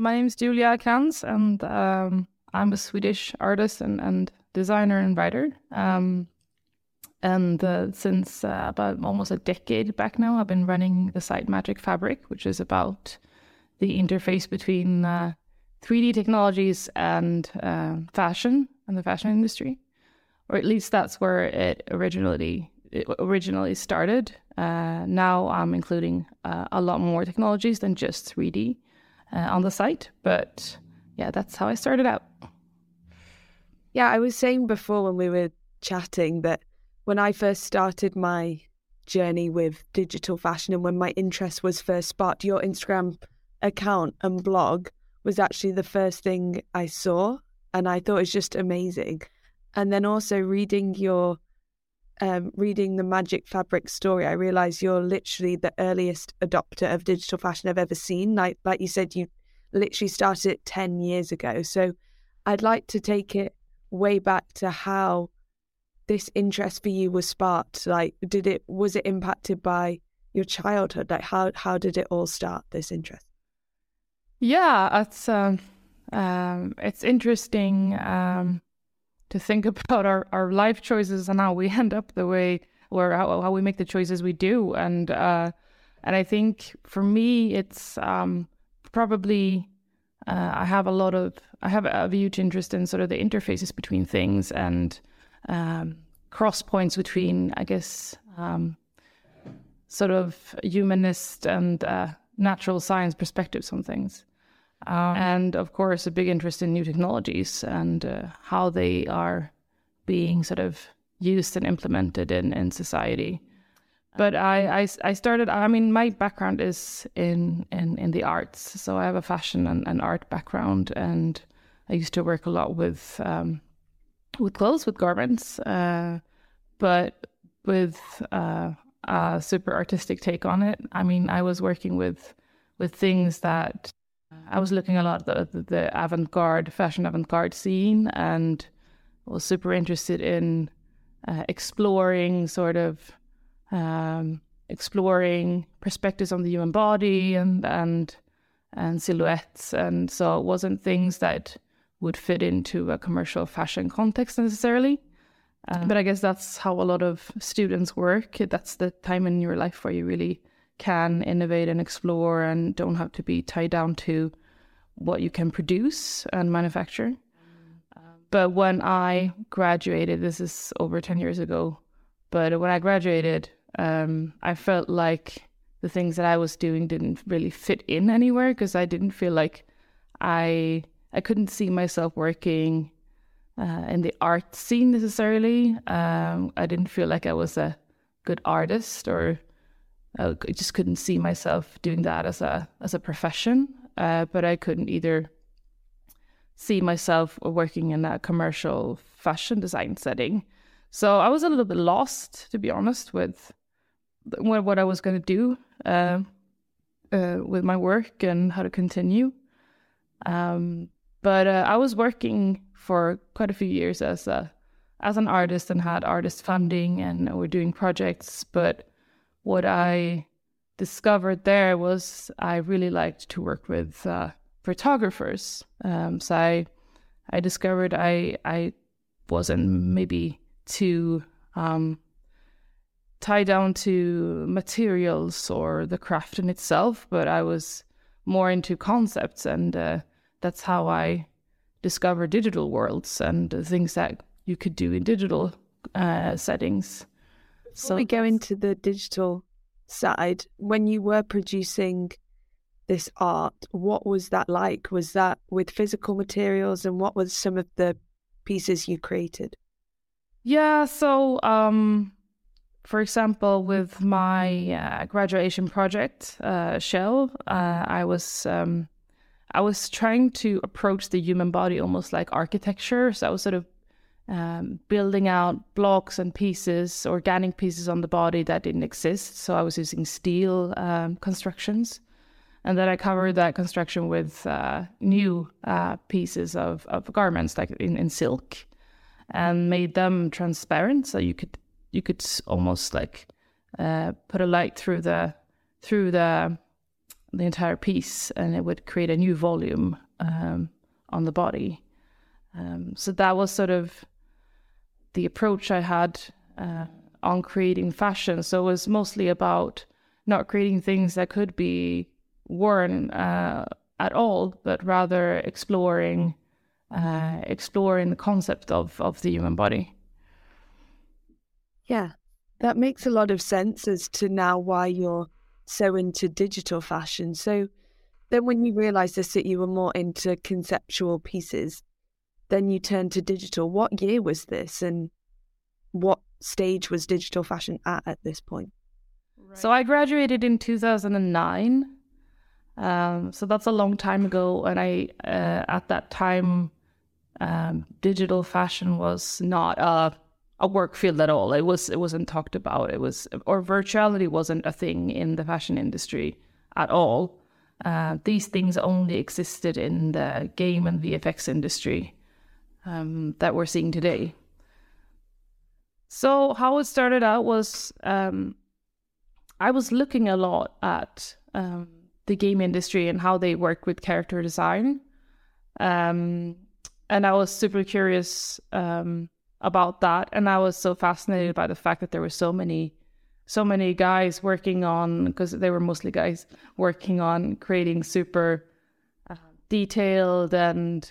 My name's Julia Kans, and I'm a Swedish artist and designer and writer. And since about almost a decade back now, I've been running the site Magic Fabric, which is about the interface between 3D technologies and fashion and the fashion industry. Or at least that's where it originally started. Now I'm including a lot more technologies than just 3D on the site. But yeah, that's how I started out. Yeah, I was saying before when we were chatting that when I first started my journey with digital fashion and when my interest was first sparked, your Instagram account and blog was actually the first thing I saw. And I thought it was just amazing. And then also reading your reading the Magic Fabric story, I realised you're literally the earliest adopter of digital fashion I've ever seen. Like you said, you literally started it 10 years ago. So I'd like to take it way back to how this interest for you was sparked. Like, was it impacted by your childhood? Like, how did it all start, this interest? Yeah, it's interesting. To think about our life choices and how we end up the way, or how we make the choices we do. And I think for me, it's probably, I have a huge interest in sort of the interfaces between things and cross points between, I guess, sort of humanist and natural science perspectives on things. And of course, a big interest in new technologies and how they are being sort of used and implemented in society. But I started, I mean, my background is in the arts. So I have a fashion and art background, and I used to work a lot with clothes, with garments, but with a super artistic take on it. I mean, I was working with things that I was looking a lot at the avant-garde, fashion avant-garde scene, and was super interested in exploring perspectives on the human body and silhouettes. And so it wasn't things that would fit into a commercial fashion context necessarily. But I guess that's how a lot of students work. That's the time in your life where you really can innovate and explore and don't have to be tied down to what you can produce and manufacture. But when I graduated, this is over 10 years ago, but when I graduated, I felt like the things that I was doing didn't really fit in anywhere, because I didn't feel like I couldn't see myself working in the art scene necessarily. I didn't feel like I was a good artist, or I just couldn't see myself doing that as a profession, but I couldn't either see myself working in a commercial fashion design setting. So I was a little bit lost, to be honest, with what I was going to do with my work and how to continue. But I was working for quite a few years as an artist and had artist funding and were doing projects, but what I discovered there was I really liked to work with photographers. So I discovered I wasn't maybe too tied down to materials or the craft in itself, but I was more into concepts, and that's how I discovered digital worlds and things that you could do in digital settings. So we go into the digital side. When you were producing this art, what was that like? Was that with physical materials, and what was some of the pieces you created? Yeah, so for example, with my graduation project, Shell, I was trying to approach the human body almost like architecture. So I was sort of building out blocks and pieces, organic pieces on the body that didn't exist. So I was using steel constructions, and then I covered that construction with new pieces of garments, like in silk, and made them transparent, so you could almost like put a light through the the entire piece, and it would create a new volume on the body. So that was sort of the approach I had on creating fashion. So it was mostly about not creating things that could be worn at all, but rather exploring the concept of the human body. Yeah, that makes a lot of sense as to now why you're so into digital fashion. So then when you realized this, that you were more into conceptual pieces, then you turned to digital. What year was this, and what stage was digital fashion at this point? Right. So I graduated in 2009. So that's a long time ago. And I, at that time, digital fashion was not a work field at all. It wasn't talked about. Or virtuality wasn't a thing in the fashion industry at all. These things only existed in the game and VFX industry that we're seeing today. So how it started out was I was looking a lot at the game industry and how they worked with character design. And I was super curious about that. And I was so fascinated by the fact that there were so many guys working on, because they were mostly guys working on creating super detailed and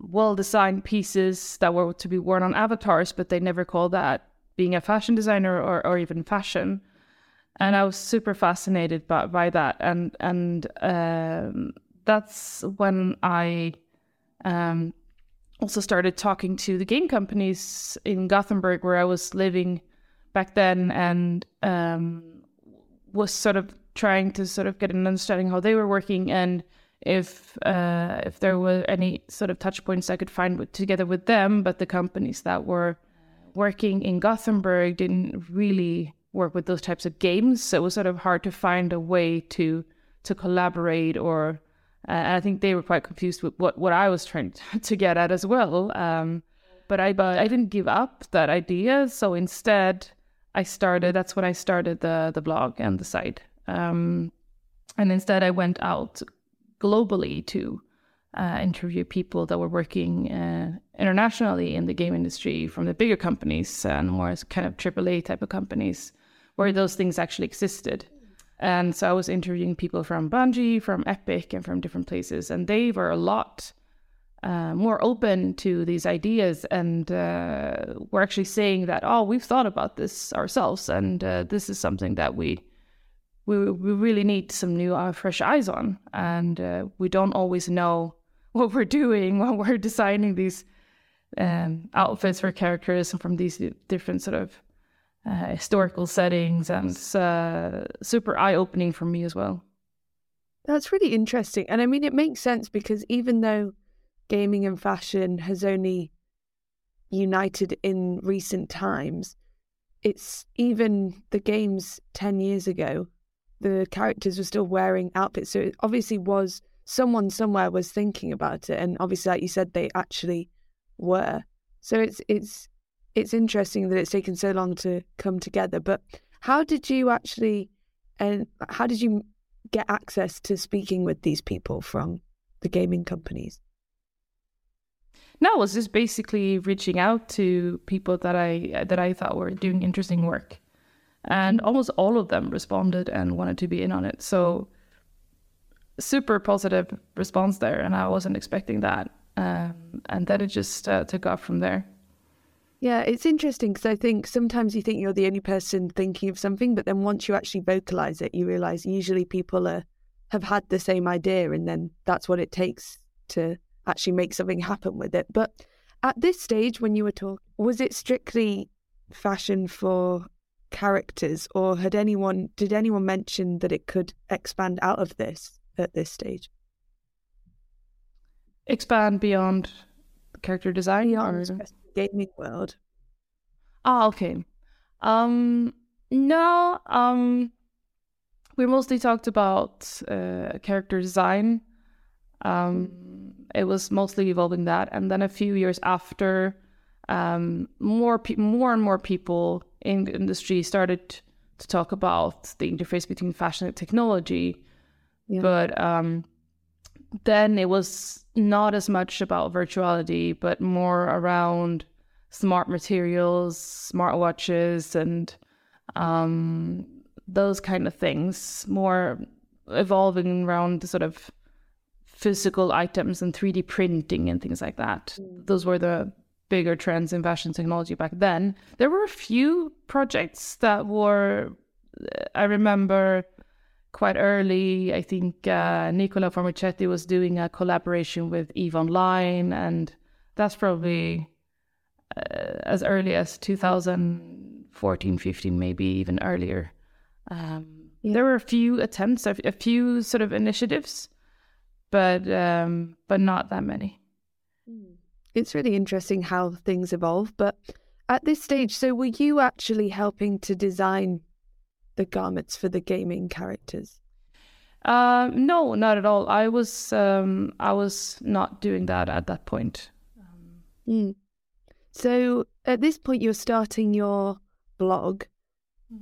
well-designed pieces that were to be worn on avatars, but they never called that being a fashion designer or even fashion. And I was super fascinated by that. And that's when I also started talking to the game companies in Gothenburg, where I was living back then, and was sort of trying to sort of get an understanding how they were working, and if there were any sort of touch points I could find together with them. But the companies that were working in Gothenburg didn't really work with those types of games, so it was sort of hard to find a way to collaborate, or I think they were quite confused with what I was trying to get at as well. But I didn't give up that idea, so instead that's when I started the blog and the site. And instead I went out globally to interview people that were working internationally in the game industry, from the bigger companies and more kind of AAA type of companies where those things actually existed. And so I was interviewing people from Bungie, from Epic, and from different places. And they were a lot more open to these ideas, and were actually saying that, oh, we've thought about this ourselves, and this is something that we really need some new fresh eyes on. And we don't always know what we're doing when we're designing these outfits for characters and from these different sort of historical settings, and it's super eye-opening for me as well. That's really interesting. And I mean, it makes sense, because even though gaming and fashion has only united in recent times, it's even the games 10 years ago, the characters were still wearing outfits. So it obviously was someone somewhere was thinking about it. And obviously, like you said, they actually were. So it's interesting that it's taken so long to come together. But how did you actually, and how did you get access to speaking with these people from the gaming companies? No, it was just basically reaching out to people that I thought were doing interesting work, and almost all of them responded and wanted to be in on it. So super positive response there, and I wasn't expecting that. And then it just took off from there. Yeah, it's interesting, because I think sometimes you think you're the only person thinking of something, but then once you actually vocalize it, you realize usually people have had the same idea, and then that's what it takes to actually make something happen with it. But at this stage, when you were talking, was it strictly fashion for characters, or did anyone mention that it could expand out of this at this stage? Expand beyond character design? Gaming world. Ah, okay. No, we mostly talked about character design. It was mostly evolving that, and then a few years after, more and more people in the industry started to talk about the interface between fashion and technology, Yeah. But then it was not as much about virtuality, but more around smart materials, smart watches, and those kind of things, more evolving around the sort of physical items and 3D printing and things like that. Mm. Those were the bigger trends in fashion technology back then. There were a few projects that were, I remember, quite early. I think Nicola Formichetti was doing a collaboration with Eve Online, and that's probably as early as 2014, 15, maybe even earlier. There were a few attempts, a few sort of initiatives, but not that many. It's really interesting how things evolve. But at this stage, so were you actually helping to design the garments for the gaming characters? No, not at all. I was not doing that at that point. So at this point, you're starting your blog.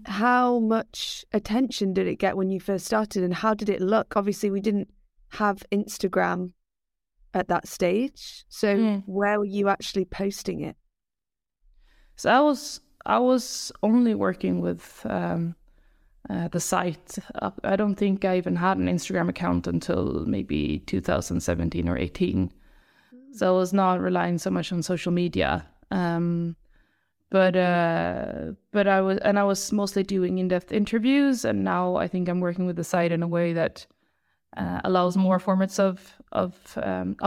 How much attention did it get when you first started, and how did it look? Obviously, we didn't have Instagram at that stage. So where were you actually posting it? So I was only working with the site. I don't think I even had an Instagram account until maybe 2017 or 18. So I was not relying so much on social media. But I was mostly doing in-depth interviews, and now I think I'm working with the site in a way that allows more formats of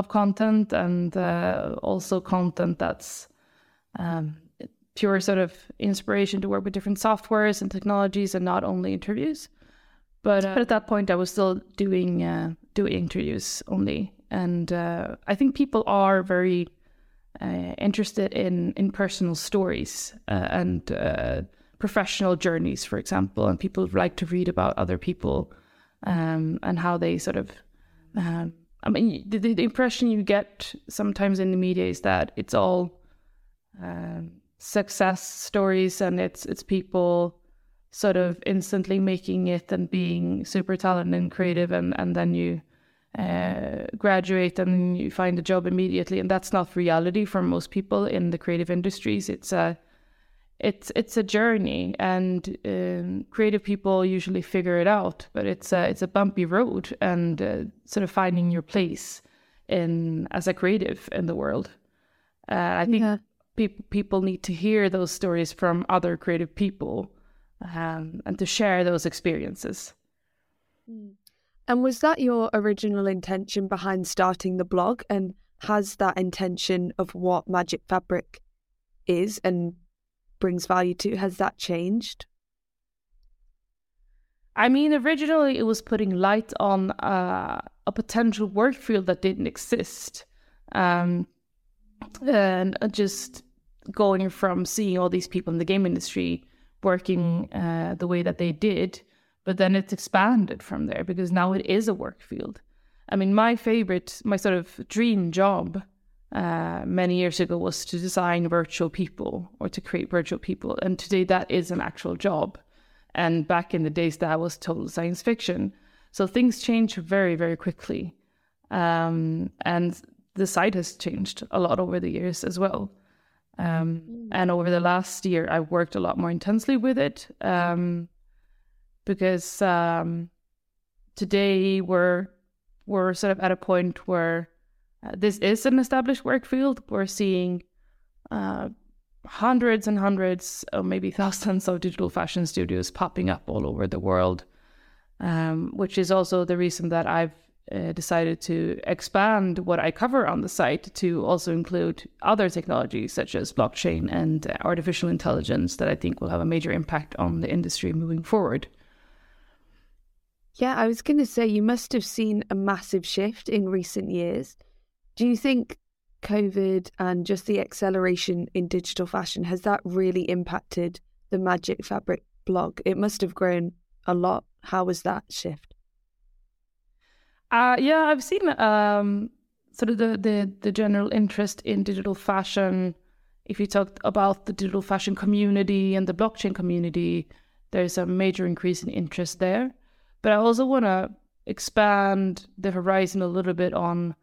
content, and also content that's pure sort of inspiration to work with different softwares and technologies, and not only interviews. But at that point, I was still doing interviews only, and I think people are very interested in personal stories and professional journeys, for example, and people like to read about other people and how they sort of. I mean, the impression you get sometimes in the media is that it's all. Success stories, and it's people sort of instantly making it and being super talented and creative, and then you graduate and you find a job immediately, and that's not reality for most people in the creative industries. It's a journey, and creative people usually figure it out, but it's a bumpy road, and sort of finding your place as a creative in the world. I think. Yeah. People need to hear those stories from other creative people and to share those experiences. And was that your original intention behind starting the blog? And has that intention of what Magic Fabric is and brings value to, has that changed? I mean, originally it was putting light on a potential work field that didn't exist. And just going from seeing all these people in the game industry working the way that they did, but then it's expanded from there, because now it is a work field. I mean, my sort of dream job many years ago was to design virtual people, or to create virtual people. And today that is an actual job. And back in the days, that was total science fiction. So things change very, very quickly. And the site has changed a lot over the years as well. And over the last year, I've worked a lot more intensely with it because today we're sort of at a point where this is an established work field. We're seeing hundreds and hundreds, or maybe thousands of digital fashion studios popping up all over the world, which is also the reason that I've decided to expand what I cover on the site to also include other technologies such as blockchain and artificial intelligence that I think will have a major impact on the industry moving forward. Yeah, I was going to say, you must have seen a massive shift in recent years. Do you think COVID and just the acceleration in digital fashion, has that really impacted the Magic Fabric blog? It must have grown a lot. How was that shift? Yeah, I've seen sort of the general interest in digital fashion. If you talk about the digital fashion community and the blockchain community, there's a major increase in interest there. But I also want to expand the horizon a little bit on,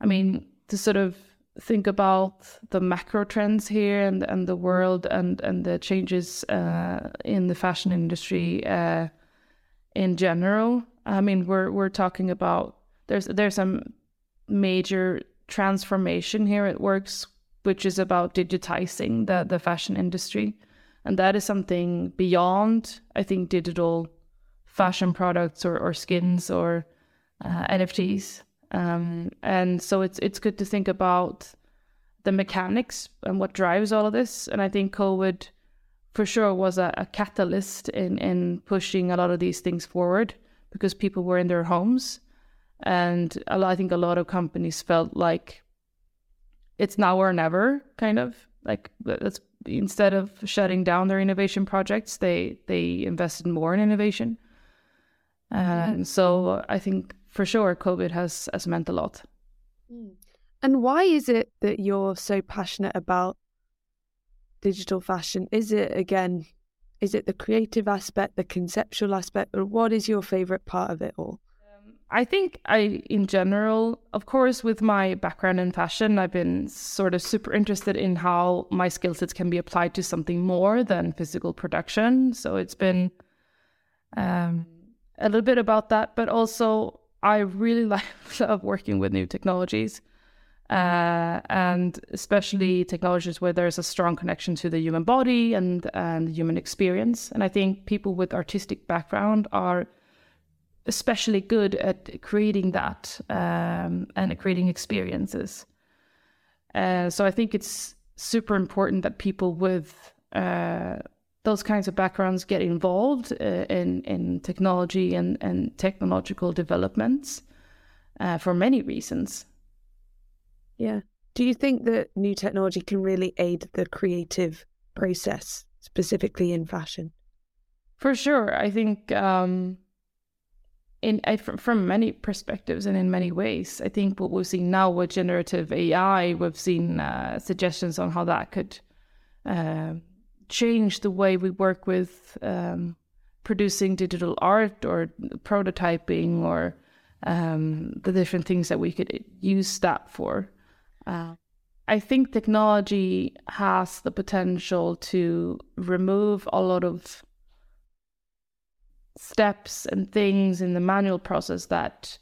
I mean, to sort of think about the macro trends here and the world and the changes in the fashion industry in general. I mean, we're talking about there's some major transformation here at Works, which is about digitizing the fashion industry. And that is something beyond, I think, digital fashion products or skins or NFTs. And so it's good to think about the mechanics and what drives all of this. And I think COVID for sure was a catalyst in pushing a lot of these things forward, because people were in their homes. And I think a lot of companies felt like it's now or never, kind of like, let's, instead of shutting down their innovation projects, they invested more in innovation. And so I think for sure COVID has meant a lot. And why is it that you're so passionate about digital fashion? Is it the creative aspect, the conceptual aspect, or what is your favorite part of it all? I think in general, of course, with my background in fashion, I've been sort of super interested in how my skill sets can be applied to something more than physical production. So it's been a little bit about that, but also I really love working with new technologies, and especially technologies where there's a strong connection to the human body and the human experience. And I think people with artistic background are especially good at creating that and creating experiences. So I think it's super important that people with those kinds of backgrounds get involved in technology and technological developments for many reasons. Yeah. Do you think that new technology can really aid the creative process, specifically in fashion? For sure. I think... from many perspectives and in many ways, I think what we've seen now with generative AI, we've seen suggestions on how that could change the way we work with producing digital art or prototyping or the different things that we could use that for. I think technology has the potential to remove a lot of steps and things in the manual process that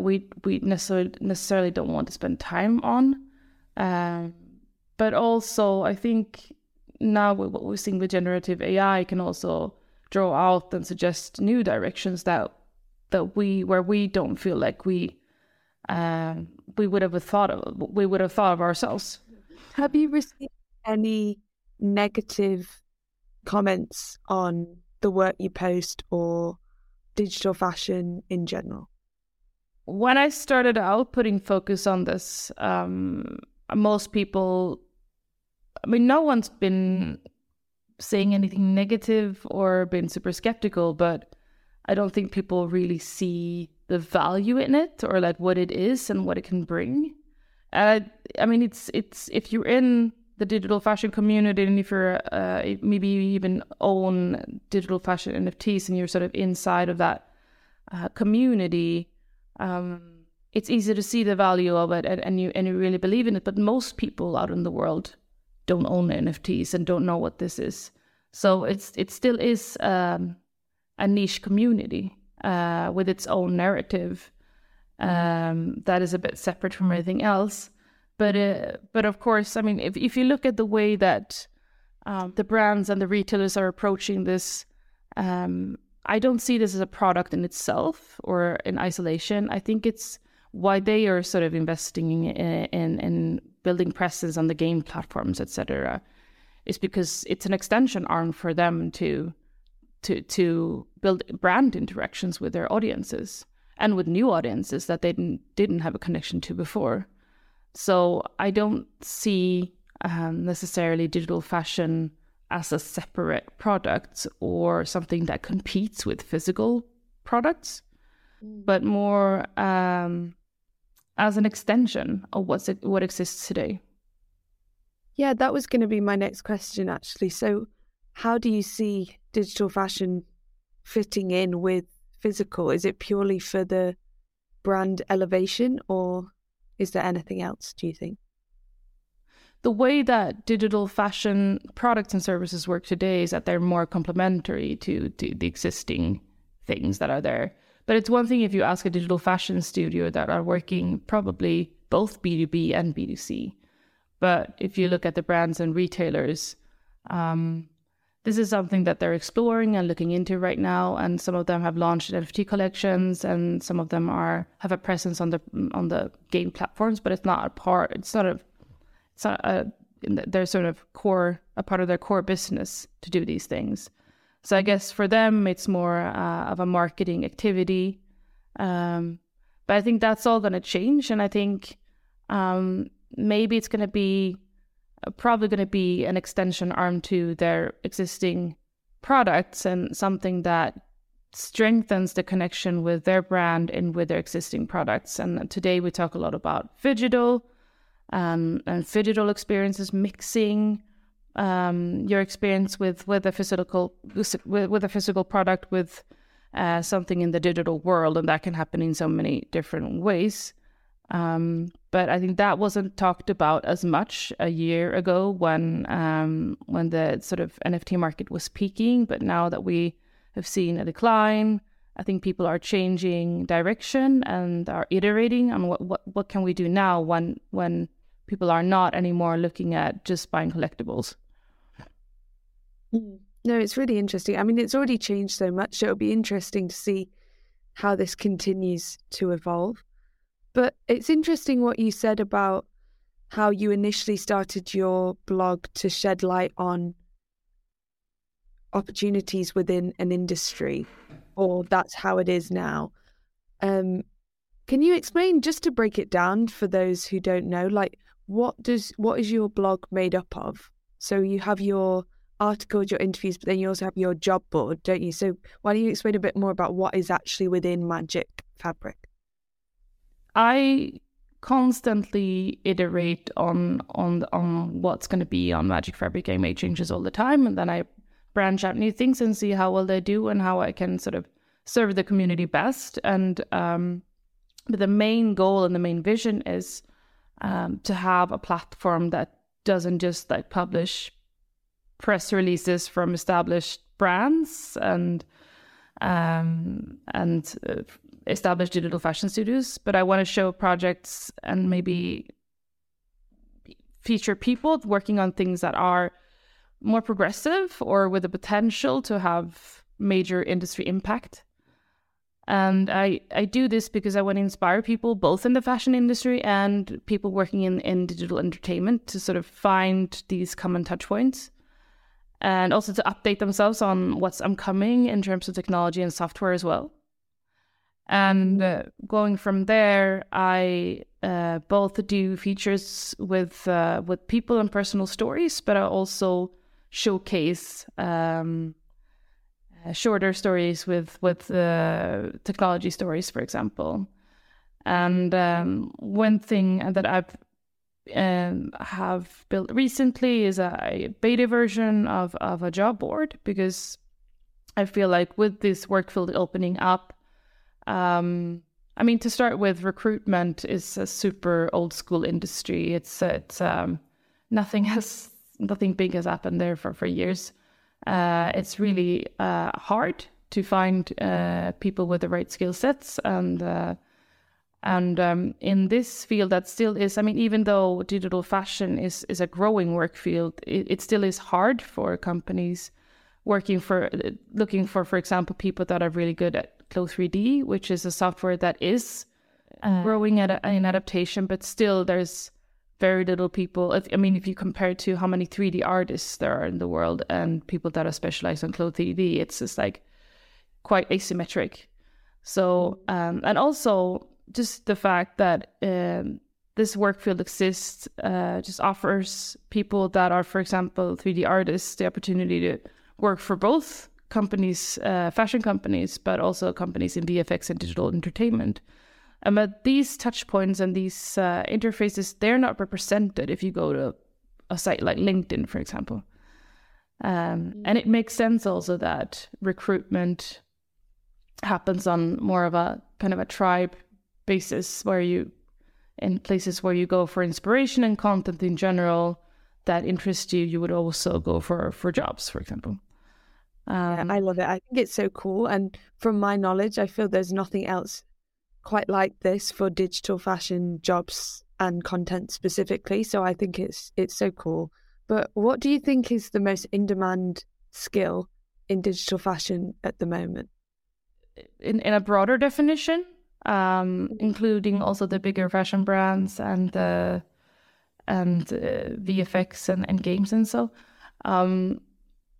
we necessarily don't want to spend time on, but also I think now what we're seeing with generative AI can also draw out and suggest new directions that we don't feel like we would have thought of ourselves. Have you received any negative comments on the work you post or digital fashion in general? When I started out putting focus on this, most people, I mean, no one's been saying anything negative or been super skeptical, but I don't think people really see the value in it or like what it is and what it can bring. And I mean, it's if you're in the digital fashion community, and if you're maybe you even own digital fashion NFTs and you're sort of inside of that community, it's easy to see the value of it and you really believe in it. But most people out in the world don't own NFTs and don't know what this is. So it still is a niche community with its own narrative that is a bit separate from everything else. But of course, I mean, if you look at the way that the brands and the retailers are approaching this, I don't see this as a product in itself or in isolation. I think it's why they are sort of investing in building presence on the game platforms, etc. Is because it's an extension arm for them to build brand interactions with their audiences and with new audiences that they didn't have a connection to before. So I don't see necessarily digital fashion as a separate product or something that competes with physical products, but more as an extension of what exists today. Yeah, that was going to be my next question, actually. So how do you see digital fashion fitting in with physical? Is it purely for the brand elevation, or is there anything else, do you think? The way that digital fashion products and services work today is that they're more complementary to the existing things that are there. But it's one thing if you ask a digital fashion studio that are working probably both B2B and B2C. But if you look at the brands and retailers, this is something that they're exploring and looking into right now. And some of them have launched NFT collections, and some of them have a presence on the game platforms. But it's not a part. They're sort of a part of their core business to do these things. So I guess for them, it's more of a marketing activity. But I think that's all going to change. And I think maybe it's going to be an extension arm to their existing products, and something that strengthens the connection with their brand and with their existing products. And today we talk a lot about phygital, and phygital experiences, mixing your experience with a physical product with something in the digital world, and that can happen in so many different ways. But I think that wasn't talked about as much a year ago when the sort of NFT market was peaking. But now that we have seen a decline, I think people are changing direction and are iterating on what can we do now when people are not anymore looking at just buying collectibles. No, it's really interesting. I mean, it's already changed so much. It'll be interesting to see how this continues to evolve. But it's interesting what you said about how you initially started your blog to shed light on opportunities within an industry, or that's how it is now. Can you explain, just to break it down for those who don't know, like what is your blog made up of? So you have your articles, your interviews, but then you also have your job board, don't you? So why don't you explain a bit more about what is actually within Magic Fabric? I constantly iterate on what's going to be on Magic Fabric. I make changes all the time, and then I branch out new things and see how well they do and how I can sort of serve the community best. And but the main goal and the main vision is to have a platform that doesn't just like publish press releases from established brands and established digital fashion studios, but I want to show projects and maybe feature people working on things that are more progressive or with the potential to have major industry impact. And I do this because I want to inspire people both in the fashion industry and people working in digital entertainment to sort of find these common touch points, and also to update themselves on what's upcoming in terms of technology and software as well. And going from there, I both do features with people and personal stories, but I also showcase shorter stories with technology stories, for example. And one thing that I've have built recently is a beta version of a job board, because I feel like with this work field opening up, I mean, to start with, recruitment is a super old school industry. It's nothing big has happened there for years. It's really hard to find people with the right skill sets, and in this field that still is, I mean, even though digital fashion is a growing work field, it still is hard for companies looking for example, people that are really good at Clo3D, which is a software that is growing in adaptation, but still there's very little people. If you compare to how many 3D artists there are in the world and people that are specialized on Clo3D, it's just like quite asymmetric. So, and also just the fact that this work field exists just offers people that are, for example, 3D artists, the opportunity to work for both companies, fashion companies, but also companies in VFX and digital entertainment. But these touch points and these interfaces, they're not represented if you go to a site like LinkedIn, for example. And it makes sense also that recruitment happens on more of a kind of a tribe basis, where you, in places where you go for inspiration and content in general that interests you, you would also go for jobs, for example. I love it. I think it's so cool. And from my knowledge, I feel there's nothing else quite like this for digital fashion jobs and content specifically. So I think it's so cool. But what do you think is the most in-demand skill in digital fashion at the moment? In a broader definition, including also the bigger fashion brands and VFX and games and so.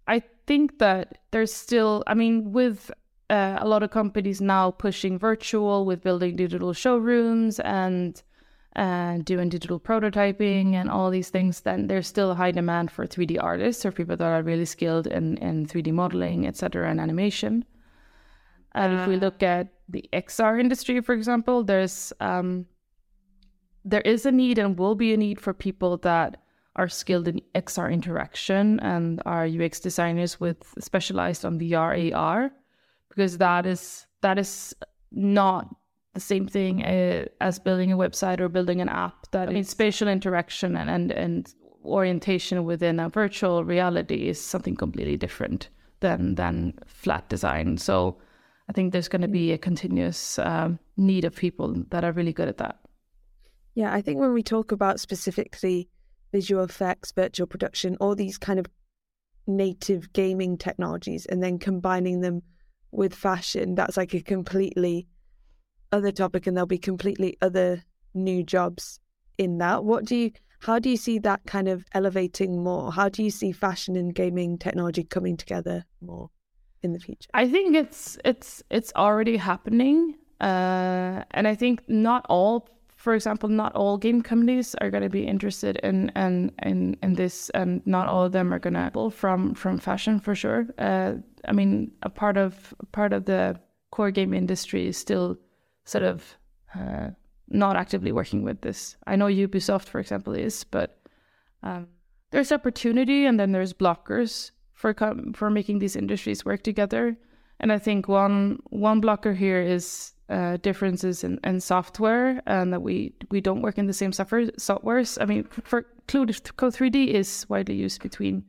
I think that there's still, I mean, with a lot of companies now pushing virtual with building digital showrooms and doing digital prototyping and all these things, then there's still a high demand for 3D artists or people that are really skilled in 3D modeling, etc., and animation. And if we look at the XR industry, for example, there is a need and will be a need for people that are skilled in XR interaction and are UX designers with specialized on VR, AR, because that is not the same thing as building a website or building an app. That means spatial interaction and orientation within a virtual reality is something completely different than flat design. So I think there's going to be a continuous need of people that are really good at that. Yeah, I think when we talk about specifically visual effects, virtual production, all these kind of native gaming technologies, and then combining them with fashion, that's like a completely other topic, and there'll be completely other new jobs in that. How do you see that kind of elevating more? How do you see fashion and gaming technology coming together more in the future? I think it's already happening, and I think not all game companies are going to be interested in this, and not all of them are going to pull from fashion for sure. I mean, a part of the core game industry is still sort of not actively working with this. I know Ubisoft, for example, is, but there's opportunity, and then there's blockers for making these industries work together. And I think one blocker here is differences in software, and that we don't work in the same softwares. I mean, for Clo3D is widely used between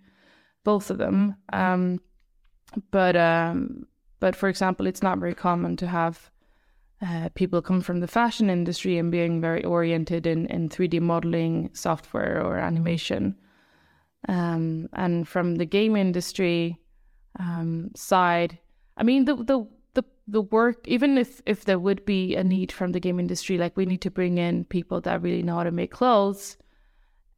both of them, but for example, it's not very common to have people come from the fashion industry and being very oriented in 3D modeling software or animation, and from the game industry side, I mean the work, even if there would be a need from the game industry, like we need to bring in people that really know how to make clothes,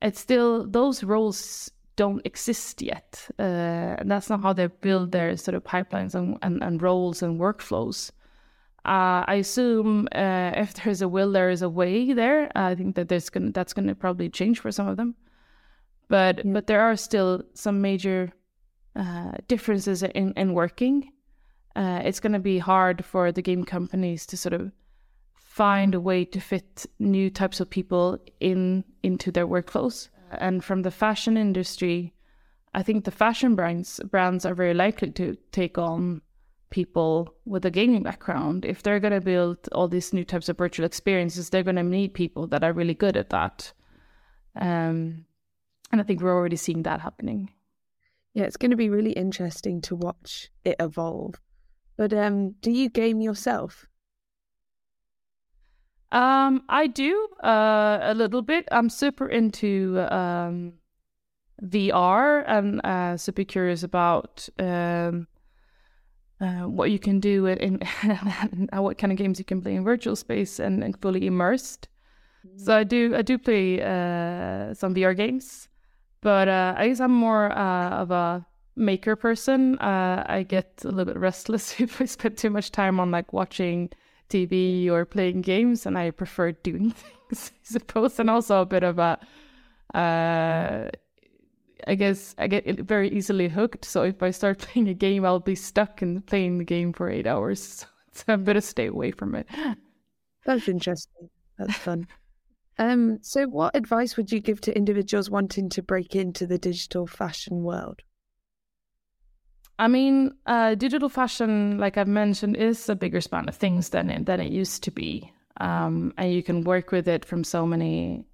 it's still, those roles don't exist yet. And that's not how they build their sort of pipelines and roles and workflows. I assume if there's a will, there is a way there. I think that that's going to probably change for some of them. But there are still some major differences in working. It's going to be hard for the game companies to sort of find a way to fit new types of people into their workflows. And from the fashion industry, I think the fashion brands are very likely to take on people with a gaming background. If they're going to build all these new types of virtual experiences, they're going to need people that are really good at that. And I think we're already seeing that happening. Yeah, it's going to be really interesting to watch it evolve. But do you game yourself? I do a little bit. I'm super into VR and super curious about what you can do in what kind of games you can play in virtual space and fully immersed. Mm-hmm. So I do play some VR games, but I guess I'm more of a maker person. I get a little bit restless if I spend too much time on like watching TV or playing games, and I prefer doing things, I suppose. And also a bit of a I guess I get very easily hooked, so if I start playing a game, I'll be stuck in playing the game for 8 hours, so I better stay away from it. That's interesting. That's fun. So what advice would you give to individuals wanting to break into the digital fashion world? I mean, digital fashion, like I've mentioned, is a bigger span of things than it used to be. And you can work with it from so many,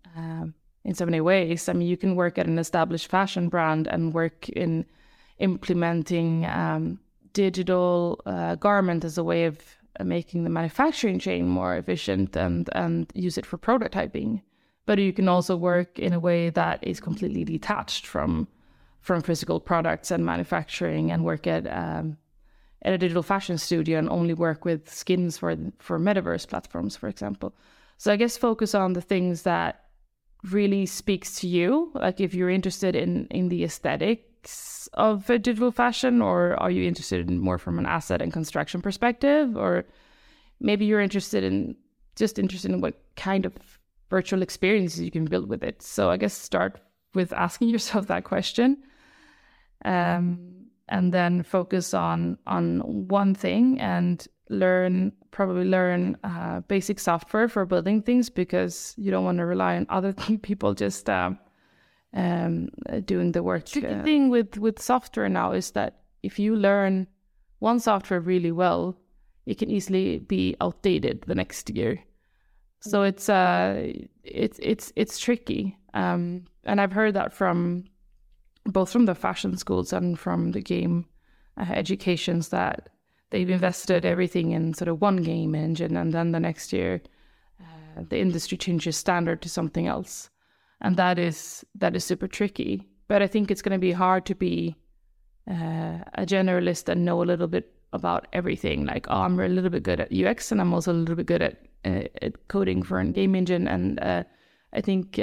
in so many ways. I mean, you can work at an established fashion brand and work in implementing digital garment as a way of making the manufacturing chain more efficient and use it for prototyping. But you can also work in a way that is completely detached from physical products and manufacturing, and work at a digital fashion studio and only work with skins for metaverse platforms, for example. So I guess focus on the things that really speaks to you. Like if you're interested in the aesthetics of a digital fashion, or are you interested in more from an asset and construction perspective, or maybe you're interested in what kind of virtual experiences you can build with it. So I guess start with asking yourself that question. And then focus on one thing and learn basic software for building things, because you don't want to rely on other people just doing the work. The thing with software now is that if you learn one software really well, it can easily be outdated the next year. So it's tricky. And I've heard that from the fashion schools and from the game educations, that they've invested everything in sort of one game engine, and then the next year the industry changes standard to something else, and that is super tricky. But I think it's going to be hard to be a generalist and know a little bit about everything. Like, oh, I'm a little bit good at UX, and I'm also a little bit good at coding for a game engine, and I think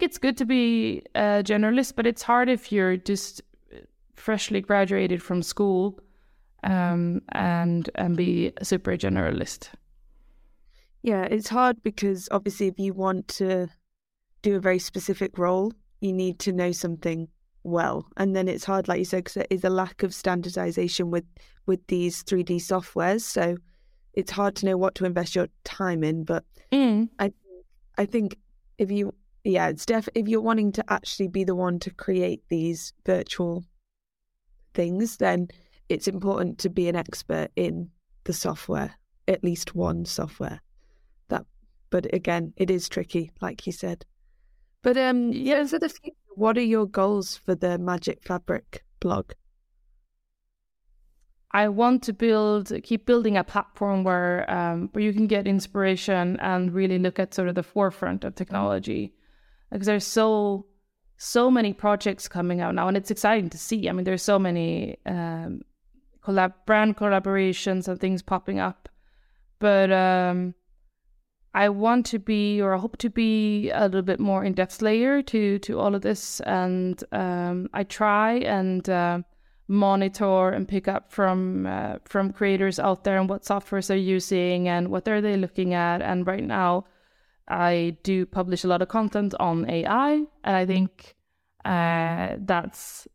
it's good to be a generalist, but it's hard if you're just freshly graduated from school and be a super generalist. Yeah, it's hard because obviously if you want to do a very specific role, you need to know something well. And then it's hard, like you said, because there is a lack of standardization with these 3D softwares. So it's hard to know what to invest your time in. But I think if you... Yeah, it's if you're wanting to actually be the one to create these virtual things, then it's important to be an expert in the software, at least one software. But again, it is tricky, like you said. But yeah, for the future, what are your goals for the Magic Fabric blog? I want to keep building a platform where you can get inspiration and really look at sort of the forefront of technology. Because there's so many projects coming out now, and it's exciting to see. I mean, there's so many brand collaborations and things popping up. But I want to be, or I hope to be, a little bit more in-depth layer to all of this. And I try and monitor and pick up from creators out there and what softwares they're using and what are they looking at. And right now, I do publish a lot of content on AI, and I think that's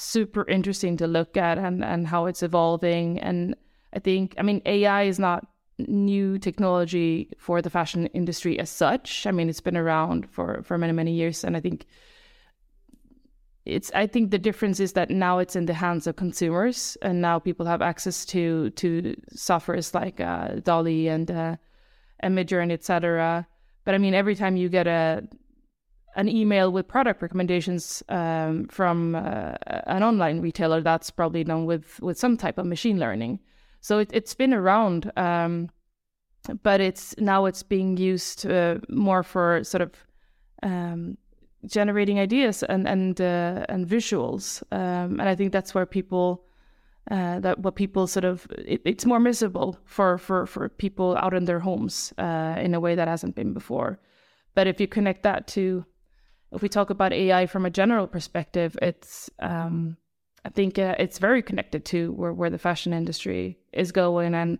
super interesting to look at and how it's evolving. And I mean, AI is not new technology for the fashion industry as such. I mean, it's been around for many, many years. And I think the difference is that now it's in the hands of consumers, and now people have access to softwares like Dolly and Midjourney, etc. But I mean, every time you get an email with product recommendations from an online retailer, that's probably done with some type of machine learning. So it's been around, but it's now being used more for sort of generating ideas and visuals, and I think that's where people. It's more miserable for people out in their homes in a way that hasn't been before. But if you connect that to, if we talk about AI from a general perspective, it's I think it's very connected to where the fashion industry is going, and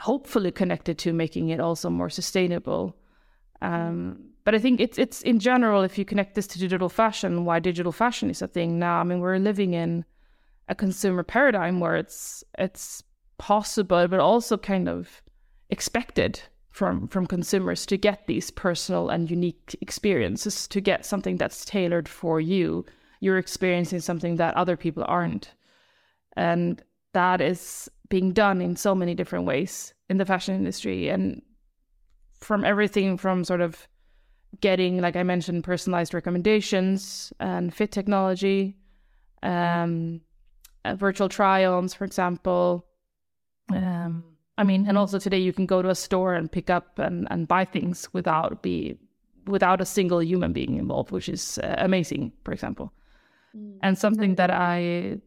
hopefully connected to making it also more sustainable. But I think it's in general, if you connect this to digital fashion, why digital fashion is a thing now. I mean, we're living in a consumer paradigm where it's possible, but also kind of expected from consumers to get these personal and unique experiences, to get something that's tailored for you you're experiencing something that other people aren't. And that is being done in so many different ways in the fashion industry. And from everything from sort of getting, like I mentioned, personalized recommendations and fit technology, virtual try-ons, for example. I mean, and also today you can go to a store and pick up and buy things without a single human being involved, which is amazing, for example. And something that I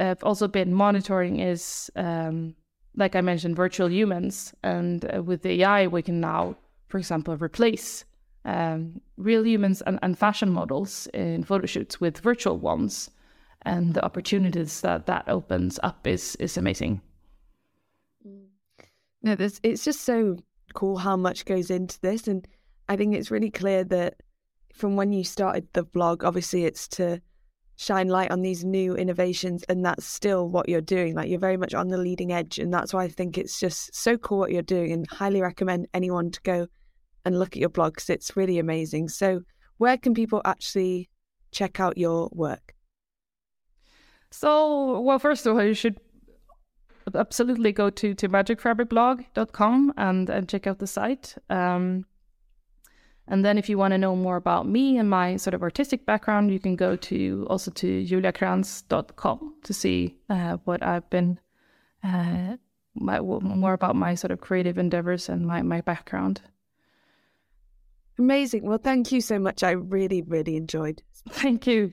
have also been monitoring is, like I mentioned, virtual humans. And with AI, we can now, for example, replace real humans and fashion models in photo shoots with virtual ones. And the opportunities that opens up is amazing. No, it's just so cool how much goes into this. And I think it's really clear that from when you started the blog, obviously it's to shine light on these new innovations, and that's still what you're doing. Like, you're very much on the leading edge, and that's why I think it's just so cool what you're doing, and highly recommend anyone to go and look at your blog because it's really amazing. So where can people actually check out your work? So, well, first of all, you should absolutely go to magicfabricblog.com and check out the site. And then if you want to know more about me and my sort of artistic background, you can go to juliakranz.com to see what I've been, more about my sort of creative endeavors and my background. Amazing. Well, thank you so much. I really, really enjoyed. Thank you.